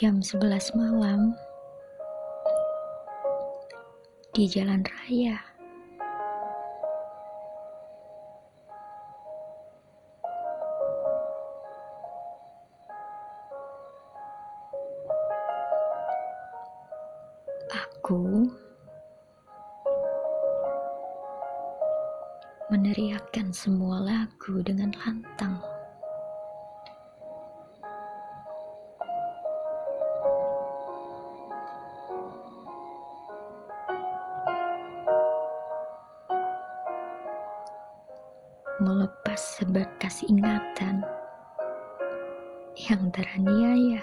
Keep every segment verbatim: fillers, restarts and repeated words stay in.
jam sebelas malam di jalan raya. Aku meneriakkan semua lagu dengan lantang. Melepas seberkas ingatan yang teraniaya.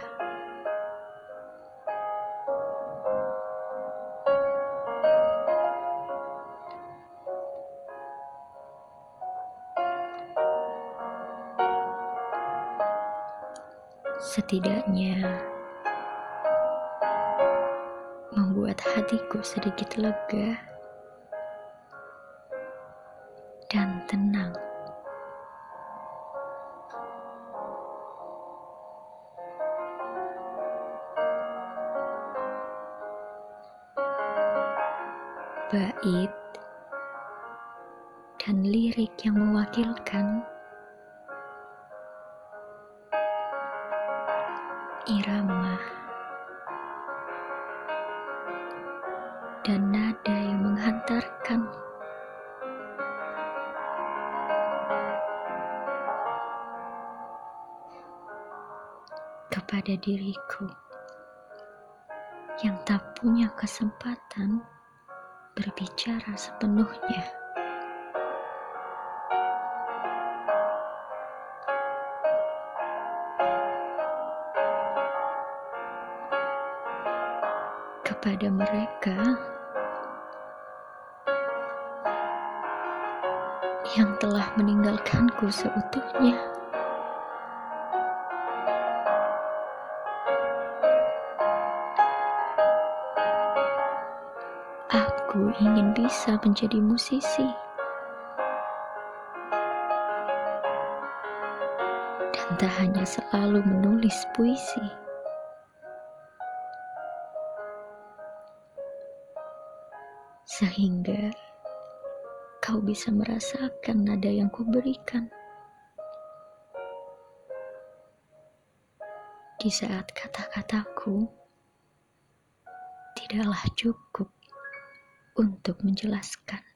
Setidaknya membuat hatiku sedikit lega dan tenang. Bait dan lirik yang mewakilkan irama dan nada yang menghantarkan. Kepada diriku yang tak punya kesempatan berbicara sepenuhnya. Kepada mereka yang telah meninggalkanku seutuhnya, aku ingin bisa menjadi musisi dan tak hanya selalu menulis puisi. Sehingga kau bisa merasakan nada yang kuberikan di saat kata-kataku tidaklah cukup untuk menjelaskan.